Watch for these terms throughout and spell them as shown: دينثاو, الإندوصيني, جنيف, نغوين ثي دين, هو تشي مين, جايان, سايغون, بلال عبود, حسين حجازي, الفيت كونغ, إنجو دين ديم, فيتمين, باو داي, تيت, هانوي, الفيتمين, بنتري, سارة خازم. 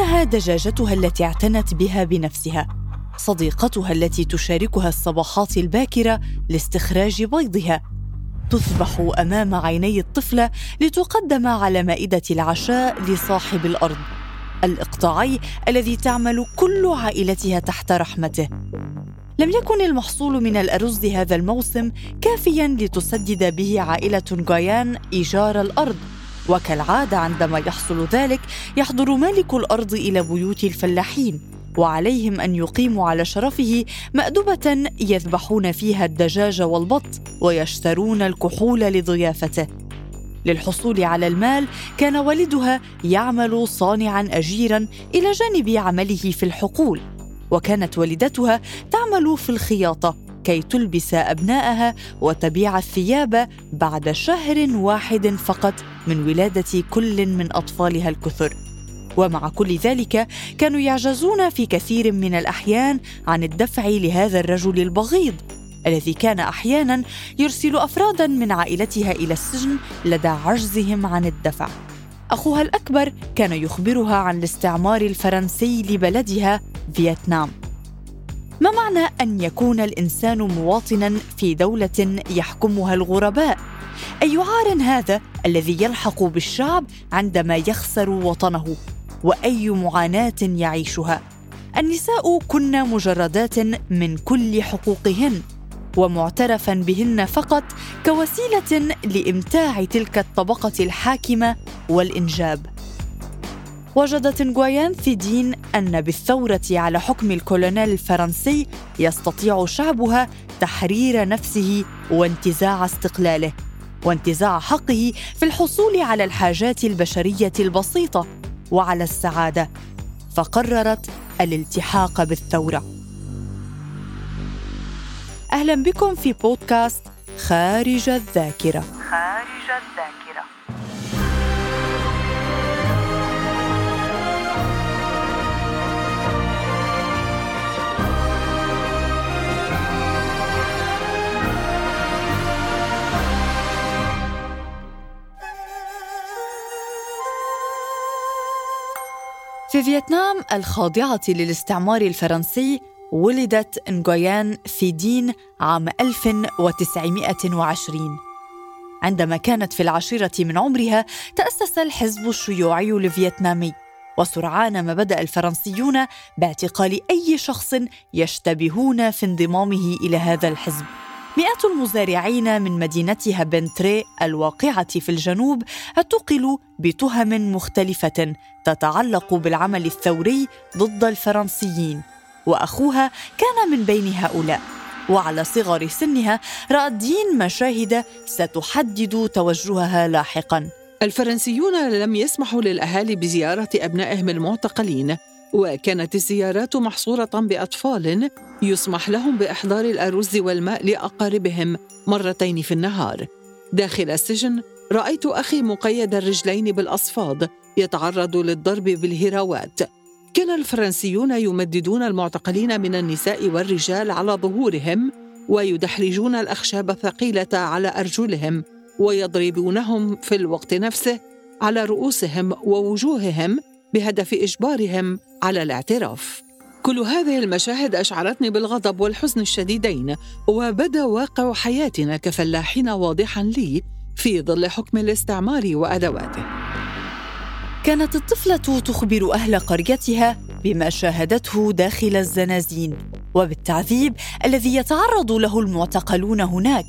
إنها دجاجتها التي اعتنت بها بنفسها، صديقتها التي تشاركها الصباحات الباكرة لاستخراج بيضها، تذبح أمام عيني الطفلة لتقدم على مائدة العشاء لصاحب الأرض الإقطاعي الذي تعمل كل عائلتها تحت رحمته. لم يكن المحصول من الأرز هذا الموسم كافياً لتسدد به عائلة جايان إيجار الأرض، وكالعادة عندما يحصل ذلك يحضر مالك الأرض إلى بيوت الفلاحين، وعليهم أن يقيموا على شرفه مأدبة يذبحون فيها الدجاج والبط ويشترون الكحول لضيافته. للحصول على المال كان والدها يعمل صانعاً أجيراً إلى جانب عمله في الحقول، وكانت والدتها تعمل في الخياطة كي تلبس أبنائها وتبيع الثياب بعد شهر واحد فقط من ولادة كل من أطفالها الكثر. ومع كل ذلك كانوا يعجزون في كثير من الأحيان عن الدفع لهذا الرجل البغيض الذي كان أحياناً يرسل أفراداً من عائلتها إلى السجن لدى عجزهم عن الدفع. أخوها الأكبر كان يخبرها عن الاستعمار الفرنسي لبلدها فيتنام. ما معنى أن يكون الإنسان مواطناً في دولة يحكمها الغرباء؟ أي عار هذا الذي يلحق بالشعب عندما يخسر وطنه، وأي معاناة يعيشها؟ النساء كن مجردات من كل حقوقهن، ومعترفاً بهن فقط كوسيلة لإمتاع تلك الطبقة الحاكمة والإنجاب. وجدت نغوين ثي دين أن بالثورة على حكم الكولونيل الفرنسي يستطيع شعبها تحرير نفسه وانتزاع استقلاله وانتزاع حقه في الحصول على الحاجات البشرية البسيطة وعلى السعادة، فقررت الالتحاق بالثورة. أهلا بكم في بودكاست خارج الذاكرة. في فيتنام الخاضعة للاستعمار الفرنسي ولدت نغوين ثي دين عام 1920. عندما كانت في العاشرة من عمرها تأسس الحزب الشيوعي الفيتنامي، وسرعان ما بدأ الفرنسيون باعتقال أي شخص يشتبهون في انضمامه إلى هذا الحزب. مئات المزارعين من مدينتها بنتري الواقعة في الجنوب اعتقلوا بتهم مختلفة تتعلق بالعمل الثوري ضد الفرنسيين، وأخوها كان من بين هؤلاء. وعلى صغر سنها رأت دين مشاهد ستحدد توجهها لاحقاً. الفرنسيون لم يسمحوا للأهالي بزيارة أبنائهم المعتقلين، وكانت الزيارات محصورة بأطفال يسمح لهم بإحضار الأرز والماء لأقاربهم مرتين في النهار. داخل السجن رأيت أخي مقيد الرجلين بالأصفاد يتعرض للضرب بالهراوات. كان الفرنسيون يمددون المعتقلين من النساء والرجال على ظهورهم، ويدحرجون الأخشاب الثقيلة على أرجلهم، ويضربونهم في الوقت نفسه على رؤوسهم ووجوههم بهدف إجبارهم على الاعتراف. كل هذه المشاهد أشعرتني بالغضب والحزن الشديدين، وبدا واقع حياتنا كفلاحين واضحاً لي في ظل حكم الاستعمار وأدواته. كانت الطفلة تخبر أهل قريتها بما شاهدته داخل الزنازين وبالتعذيب الذي يتعرض له المعتقلون هناك،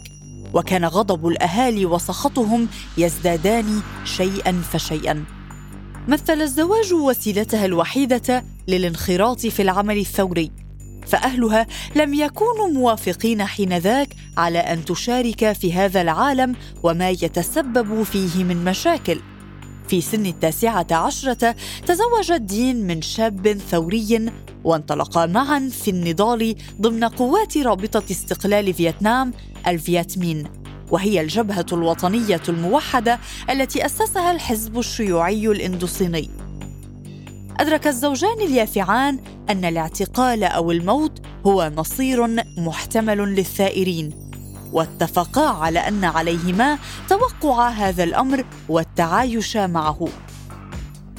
وكان غضب الأهالي وسخطهم يزدادان شيئاً فشيئاً. مثل الزواج وسيلتها الوحيدة للانخراط في العمل الثوري، فأهلها لم يكونوا موافقين حينذاك على أن تشارك في هذا العالم وما يتسبب فيه من مشاكل. في سن 19 تزوجت دين من شاب ثوري، وانطلقا معا في النضال ضمن قوات رابطة استقلال فيتنام الفيتمين، وهي الجبهة الوطنية الموحدة التي أسسها الحزب الشيوعي الإندوصيني. أدرك الزوجان اليافعان أن الاعتقال أو الموت هو مصير محتمل للثائرين، واتفقا على أن عليهما توقع هذا الأمر والتعايش معه.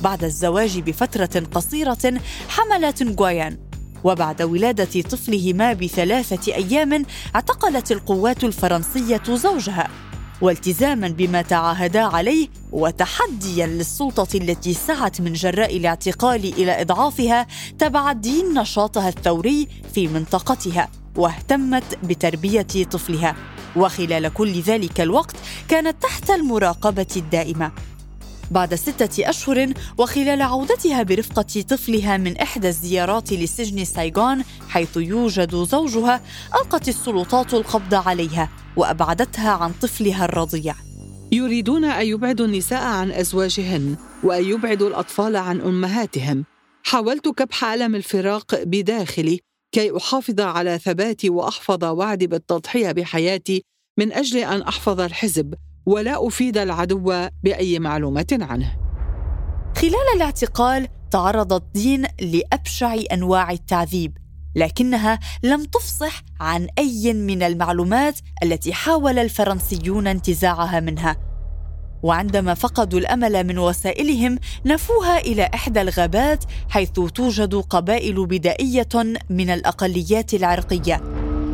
بعد الزواج بفترة قصيرة حملت جايان، وبعد ولادة طفلهما بثلاثة أيام اعتقلت القوات الفرنسية زوجها، والتزاماً بما تعاهدا عليه وتحدياً للسلطة التي سعت من جراء الاعتقال إلى إضعافها، تبعت دين نشاطها الثوري في منطقتها واهتمت بتربية طفلها، وخلال كل ذلك الوقت كانت تحت المراقبة الدائمة. بعد 6 أشهر وخلال عودتها برفقة طفلها من إحدى الزيارات لسجن سايغون حيث يوجد زوجها، ألقت السلطات القبض عليها وأبعدتها عن طفلها الرضيع. يريدون أن يبعدوا النساء عن أزواجهن وأن يبعدوا الأطفال عن أمهاتهم. حاولت كبح ألم الفراق بداخلي كي أحافظ على ثباتي وأحفظ وعدي بالتضحية بحياتي من أجل أن أحفظ الحزب ولا أفيد العدو بأي معلومة عنه. خلال الاعتقال تعرضت دين لأبشع أنواع التعذيب، لكنها لم تفصح عن أي من المعلومات التي حاول الفرنسيون انتزاعها منها، وعندما فقدوا الأمل من وسائلهم نفوها إلى إحدى الغابات حيث توجد قبائل بدائية من الأقليات العرقية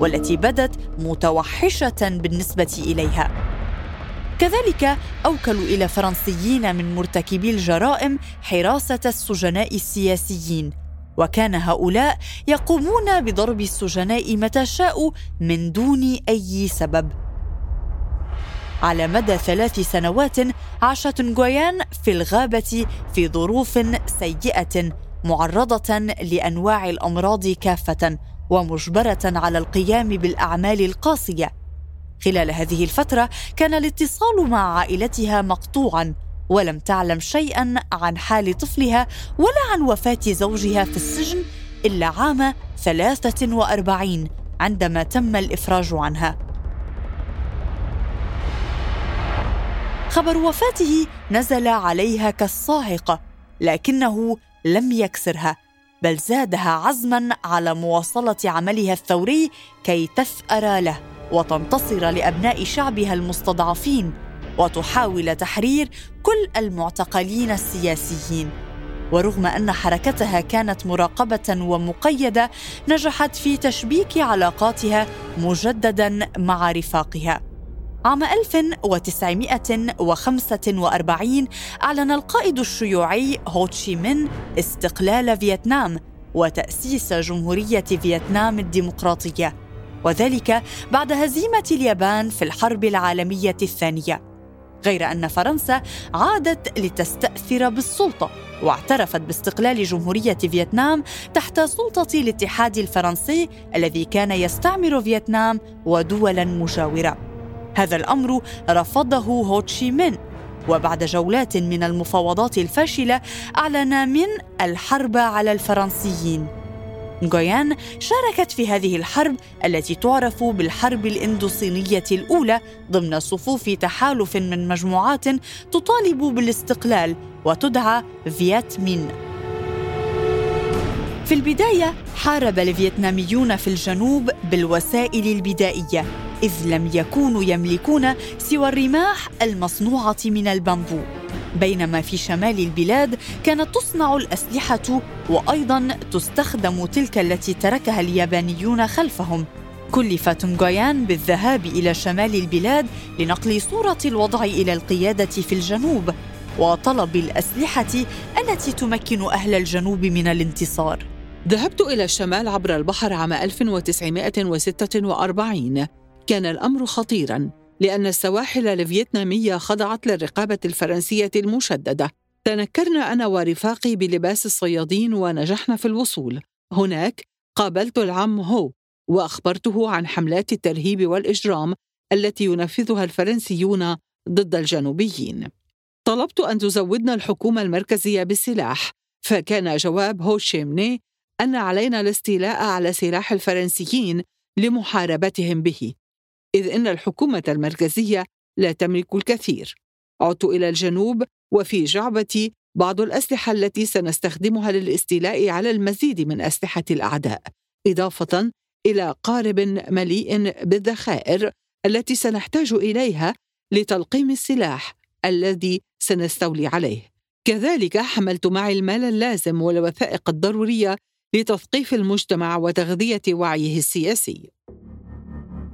والتي بدت متوحشة بالنسبة إليها. كذلك أوكلوا إلى فرنسيين من مرتكبي الجرائم حراسة السجناء السياسيين، وكان هؤلاء يقومون بضرب السجناء متى شاءوا من دون أي سبب. على مدى 3 سنوات عاشت نغوين في الغابة في ظروف سيئة، معرضة لأنواع الأمراض كافة ومجبرة على القيام بالأعمال القاسية. خلال هذه الفترة كان الاتصال مع عائلتها مقطوعاً، ولم تعلم شيئاً عن حال طفلها ولا عن وفاة زوجها في السجن إلا عام 43 عندما تم الإفراج عنها. خبر وفاته نزل عليها كالصاعقة، لكنه لم يكسرها بل زادها عزماً على مواصلة عملها الثوري كي تثأر له وتنتصر لأبناء شعبها المستضعفين وتحاول تحرير كل المعتقلين السياسيين. ورغم أن حركتها كانت مراقبة ومقيدة، نجحت في تشبيك علاقاتها مجدداً مع رفاقها. عام 1945 أعلن القائد الشيوعي هو تشي مين استقلال فيتنام وتأسيس جمهورية فيتنام الديمقراطية، وذلك بعد هزيمة اليابان في الحرب العالمية الثانية. غير أن فرنسا عادت لتستأثر بالسلطة واعترفت باستقلال جمهورية فيتنام تحت سلطة الاتحاد الفرنسي الذي كان يستعمر فيتنام ودولاً مجاورة. هذا الأمر رفضه هو تشي مين، وبعد جولات من المفاوضات الفاشلة أعلن مين الحرب على الفرنسيين. نغوين شاركت في هذه الحرب التي تعرف بالحرب الإندوصينية الأولى ضمن صفوف تحالف من مجموعات تطالب بالاستقلال وتدعى فيتمين. في البداية حارب الفيتناميون في الجنوب بالوسائل البدائية، إذ لم يكونوا يملكون سوى الرماح المصنوعة من البامبو، بينما في شمال البلاد كانت تصنع الأسلحة وأيضاً تستخدم تلك التي تركها اليابانيون خلفهم. كلفت نغوين بالذهاب إلى شمال البلاد لنقل صورة الوضع إلى القيادة في الجنوب وطلب الأسلحة التي تمكن أهل الجنوب من الانتصار. ذهبت إلى الشمال عبر البحر عام 1946. كان الأمر خطيراً لأن السواحل الفيتنامية خضعت للرقابة الفرنسية المشددة. تنكرنا أنا ورفاقي بلباس الصيادين ونجحنا في الوصول. هناك قابلت العم هو وأخبرته عن حملات الترهيب والإجرام التي ينفذها الفرنسيون ضد الجنوبيين. طلبت أن تزودنا الحكومة المركزية بالسلاح، فكان جواب هو تشي مين أن علينا الاستيلاء على سلاح الفرنسيين لمحاربتهم به، إذ إن الحكومة المركزية لا تملك الكثير. عدت إلى الجنوب وفي جعبتي بعض الأسلحة التي سنستخدمها للاستيلاء على المزيد من أسلحة الأعداء، إضافة إلى قارب مليء بالذخائر التي سنحتاج إليها لتلقيم السلاح الذي سنستولي عليه. كذلك حملت معي المال اللازم والوثائق الضرورية لتثقيف المجتمع وتغذية وعيه السياسي.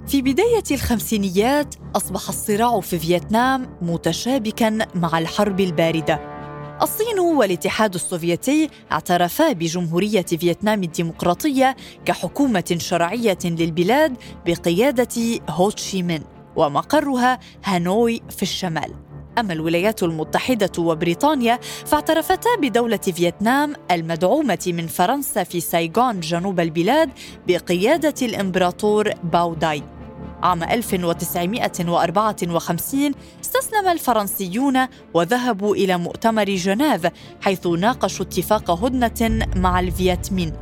في بداية الخمسينيات أصبح الصراع في فيتنام متشابكاً مع الحرب الباردة. الصين والاتحاد السوفيتي اعترفا بجمهورية فيتنام الديمقراطية كحكومة شرعية للبلاد بقيادة هو تشي مين، ومقرها هانوي في الشمال. أما الولايات المتحدة وبريطانيا فاعترفتا بدولة فيتنام المدعومة من فرنسا في سايغون جنوب البلاد بقيادة الإمبراطور باو داي. عام 1954 استسلم الفرنسيون وذهبوا إلى مؤتمر جنيف حيث ناقشوا اتفاق هدنة مع الفيتمين.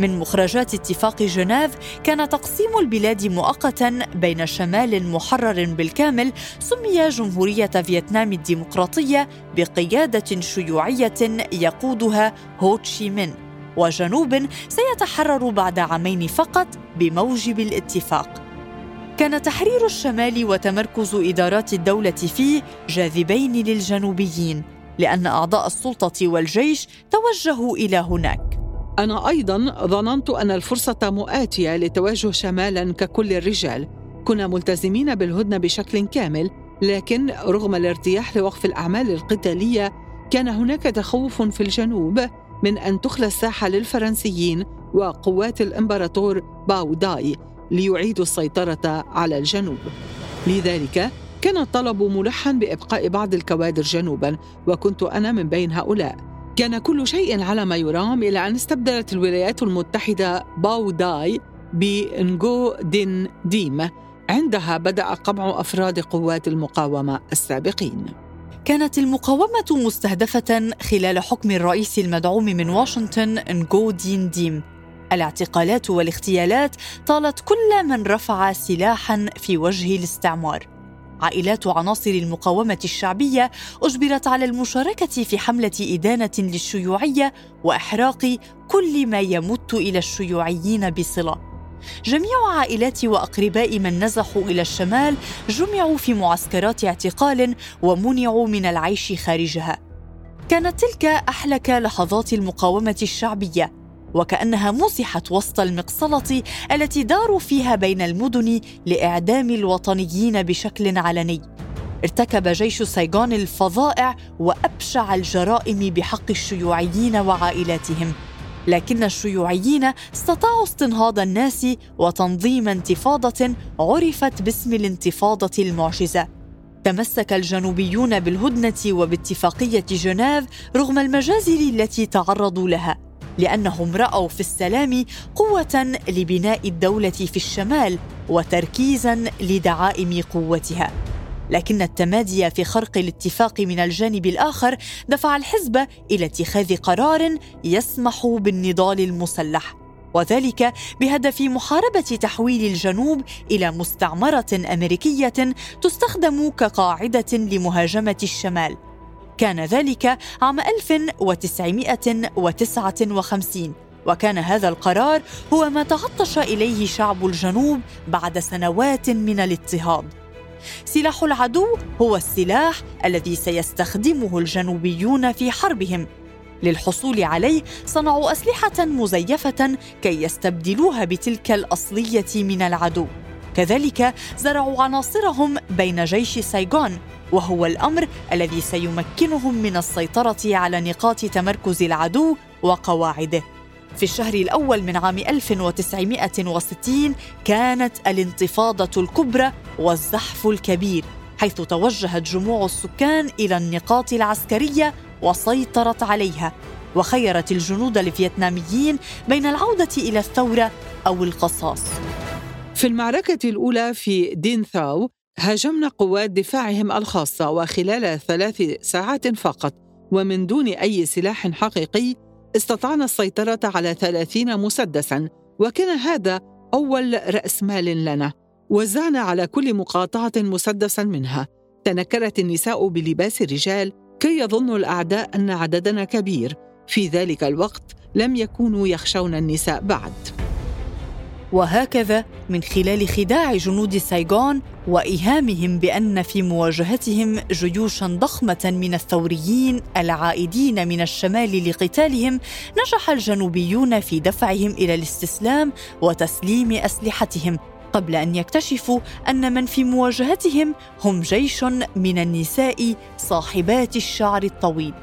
من مخرجات اتفاق جنيف كان تقسيم البلاد مؤقتاً بين شمال محرر بالكامل سمي جمهورية فيتنام الديمقراطية بقيادة شيوعية يقودها هو تشي مين، وجنوب سيتحرر بعد عامين فقط بموجب الاتفاق. كان تحرير الشمال وتمركز إدارات الدولة فيه جاذبين للجنوبيين لأن أعضاء السلطة والجيش توجهوا إلى هناك. أنا أيضاً ظننت أن الفرصة مؤاتية لتوجه شمالاً ككل الرجال. كنا ملتزمين بالهدنة بشكل كامل، لكن رغم الارتياح لوقف الأعمال القتالية كان هناك تخوف في الجنوب من أن تخلى الساحة للفرنسيين وقوات الإمبراطور باو داي ليعيدوا السيطرة على الجنوب. لذلك كان الطلب ملحاً بإبقاء بعض الكوادر جنوباً، وكنت أنا من بين هؤلاء. كان كل شيء على ما يرام إلى أن استبدلت الولايات المتحدة باو داي بإنجو دين ديم. عندها بدأ قمع أفراد قوات المقاومة السابقين. كانت المقاومة مستهدفة خلال حكم الرئيس المدعوم من واشنطن إنجو دين ديم. الاعتقالات والاغتيالات طالت كل من رفع سلاحاً في وجه الاستعمار. عائلات عناصر المقاومة الشعبية أجبرت على المشاركة في حملة إدانة للشيوعية وإحراق كل ما يمت إلى الشيوعيين بصلة. جميع عائلات وأقرباء من نزحوا إلى الشمال جمعوا في معسكرات اعتقال ومنعوا من العيش خارجها. كانت تلك أحلك لحظات المقاومة الشعبية، وكأنها مسحت وسط المقصلة التي داروا فيها بين المدن لإعدام الوطنيين بشكل علني. ارتكب جيش سايغون الفظائع وأبشع الجرائم بحق الشيوعيين وعائلاتهم، لكن الشيوعيين استطاعوا استنهاض الناس وتنظيم انتفاضة عرفت باسم الانتفاضة المعجزة. تمسك الجنوبيون بالهدنة وباتفاقية جنيف رغم المجازر التي تعرضوا لها، لأنهم رأوا في السلام قوة لبناء الدولة في الشمال وتركيزاً لدعائم قوتها. لكن التمادي في خرق الاتفاق من الجانب الآخر دفع الحزب إلى اتخاذ قرار يسمح بالنضال المسلح، وذلك بهدف محاربة تحويل الجنوب إلى مستعمرة أمريكية تستخدم كقاعدة لمهاجمة الشمال. كان ذلك عام 1959، وكان هذا القرار هو ما تعطش إليه شعب الجنوب بعد سنوات من الاضطهاد. سلاح العدو هو السلاح الذي سيستخدمه الجنوبيون في حربهم. للحصول عليه صنعوا أسلحة مزيفة كي يستبدلوها بتلك الأصلية من العدو. كذلك زرعوا عناصرهم بين جيش سايغون، وهو الأمر الذي سيمكنهم من السيطرة على نقاط تمركز العدو وقواعده. في الشهر الأول من عام 1960 كانت الانتفاضة الكبرى والزحف الكبير، حيث توجهت جموع السكان إلى النقاط العسكرية وسيطرت عليها، وخيرت الجنود الفيتناميين بين العودة إلى الثورة أو القصاص. في المعركة الأولى في دينثاو هاجمنا قوات دفاعهم الخاصة، وخلال 3 ساعات فقط ومن دون أي سلاح حقيقي استطعنا السيطرة على 30 مسدساً، وكان هذا أول رأس مال لنا. وزعنا على كل مقاطعة مسدساً منها. تنكرت النساء بلباس الرجال كي يظن الأعداء أن عددنا كبير. في ذلك الوقت لم يكونوا يخشون النساء بعد. وهكذا من خلال خداع جنود سايغون وإيهامهم بأن في مواجهتهم جيوشاً ضخمة من الثوريين العائدين من الشمال لقتالهم، نجح الجنوبيون في دفعهم إلى الاستسلام وتسليم أسلحتهم، قبل أن يكتشفوا أن من في مواجهتهم هم جيش من النساء صاحبات الشعر الطويل.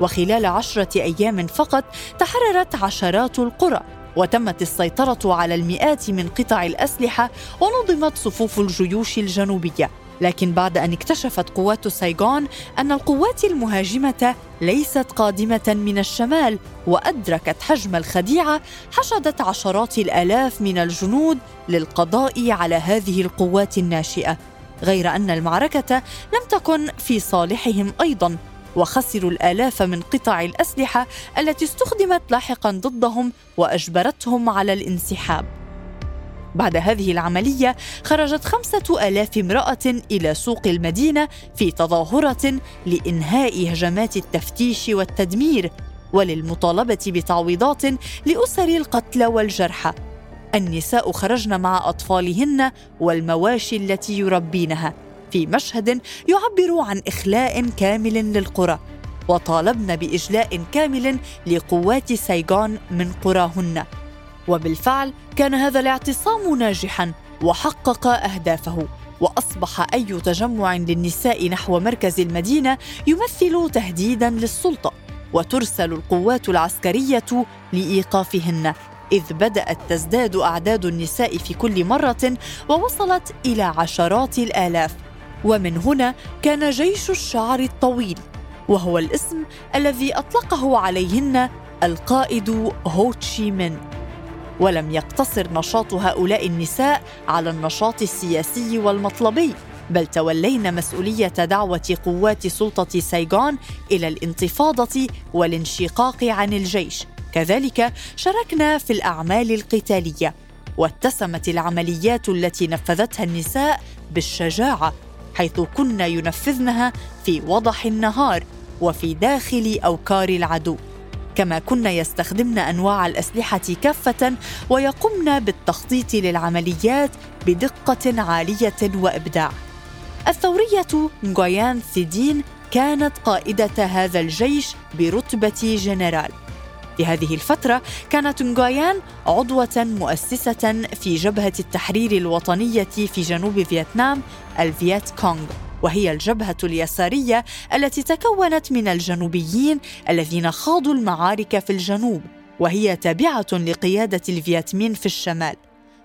وخلال 10 أيام فقط تحررت عشرات القرى، وتمت السيطرة على المئات من قطع الأسلحة، ونظمت صفوف الجيوش الجنوبية. لكن بعد أن اكتشفت قوات سايغون أن القوات المهاجمة ليست قادمة من الشمال وأدركت حجم الخديعة، حشدت عشرات الآلاف من الجنود للقضاء على هذه القوات الناشئة، غير أن المعركة لم تكن في صالحهم أيضاً، وخسروا الآلاف من قطع الأسلحة التي استخدمت لاحقاً ضدهم وأجبرتهم على الانسحاب. بعد هذه العملية خرجت 5000 امرأة إلى سوق المدينة في تظاهرة لإنهاء هجمات التفتيش والتدمير، وللمطالبة بتعويضات لأسر القتلى والجرحى. النساء خرجن مع أطفالهن والمواشي التي يربينها في مشهد يعبر عن إخلاء كامل للقرى، وطالبن بإجلاء كامل لقوات سايغون من قراهن. وبالفعل كان هذا الاعتصام ناجحاً وحقق أهدافه، وأصبح أي تجمع للنساء نحو مركز المدينة يمثل تهديداً للسلطة، وترسل القوات العسكرية لإيقافهن، إذ بدأت تزداد أعداد النساء في كل مرة ووصلت إلى عشرات الآلاف. ومن هنا كان جيش الشعر الطويل، وهو الاسم الذي أطلقه عليهن القائد هو تشي مين. ولم يقتصر نشاط هؤلاء النساء على النشاط السياسي والمطلبي، بل تولين مسؤولية دعوة قوات سلطة سايغون إلى الانتفاضة والانشقاق عن الجيش، كذلك شاركنا في الأعمال القتالية. واتسمت العمليات التي نفذتها النساء بالشجاعة، حيث كن ينفذنها في وضح النهار وفي داخل أوكار العدو، كما كنا يستخدمن أنواع الأسلحة كافة، ويقمن بالتخطيط للعمليات بدقة عالية وإبداع. الثورية جايان ثي دين كانت قائدة هذا الجيش برتبة جنرال. في هذه الفترة كانت جايان عضوة مؤسسة في جبهة التحرير الوطنية في جنوب فيتنام، الفيت كونغ، وهي الجبهة اليسارية التي تكونت من الجنوبيين الذين خاضوا المعارك في الجنوب، وهي تابعة لقيادة الفيتمين في الشمال.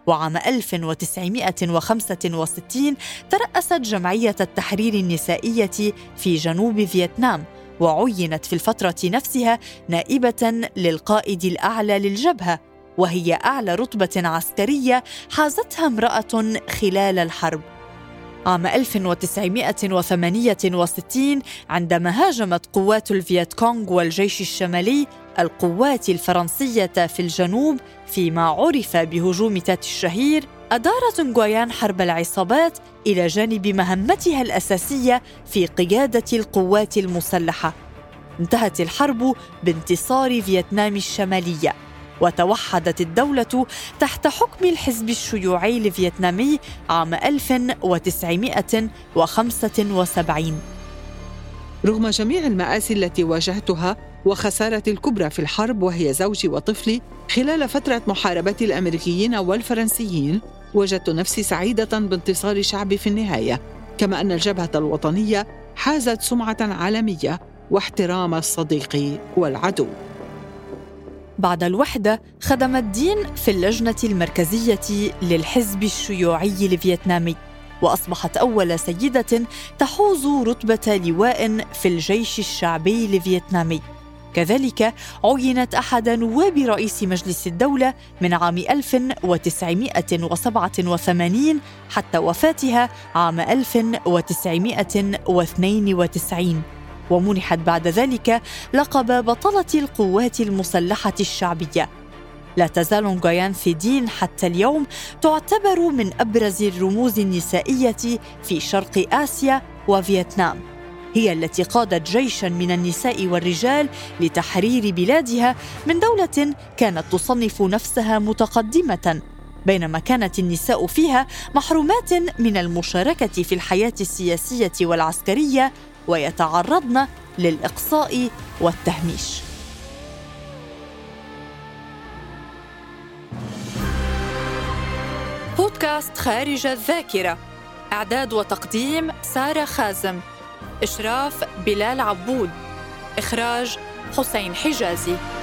وعام 1965 ترأست جمعية التحرير النسائية في جنوب فيتنام، وعينت في الفترة نفسها نائبة للقائد الأعلى للجبهة، وهي أعلى رتبة عسكرية حازتها امرأة خلال الحرب. عام 1968 عندما هاجمت قوات الفيت كونغ والجيش الشمالي القوات الفرنسية في الجنوب فيما عرف بهجوم تيت الشهير، أدارت جايان حرب العصابات إلى جانب مهمتها الأساسية في قيادة القوات المسلحة. انتهت الحرب بانتصار فيتنام الشمالية، وتوحدت الدولة تحت حكم الحزب الشيوعي الفيتنامي عام 1975. رغم جميع المآسي التي واجهتها وخسارة الكبرى في الحرب، وهي زوجي وطفلي، خلال فترة محاربة الأمريكيين والفرنسيين، وجدت نفسي سعيدة بانتصار شعبي في النهاية، كما أن الجبهة الوطنية حازت سمعة عالمية واحترام الصديق والعدو. بعد الوحدة خدمت دين في اللجنة المركزية للحزب الشيوعي الفيتنامي، وأصبحت أول سيدة تحوز رتبة لواء في الجيش الشعبي الفيتنامي. كذلك عينت أحد نواب رئيس مجلس الدولة من عام 1987 حتى وفاتها عام 1992، ومنحت بعد ذلك لقب بطلة القوات المسلحة الشعبية. لا تزال جايان ثي دين حتى اليوم تعتبر من أبرز الرموز النسائية في شرق آسيا وفيتنام، هي التي قادت جيشاً من النساء والرجال لتحرير بلادها من دولة كانت تصنف نفسها متقدمة، بينما كانت النساء فيها محرومات من المشاركة في الحياة السياسية والعسكرية ويتعرضن للإقصاء والتهميش. بودكاست خارج الذاكرة، إعداد وتقديم سارة خازم، إشراف بلال عبود، إخراج حسين حجازي.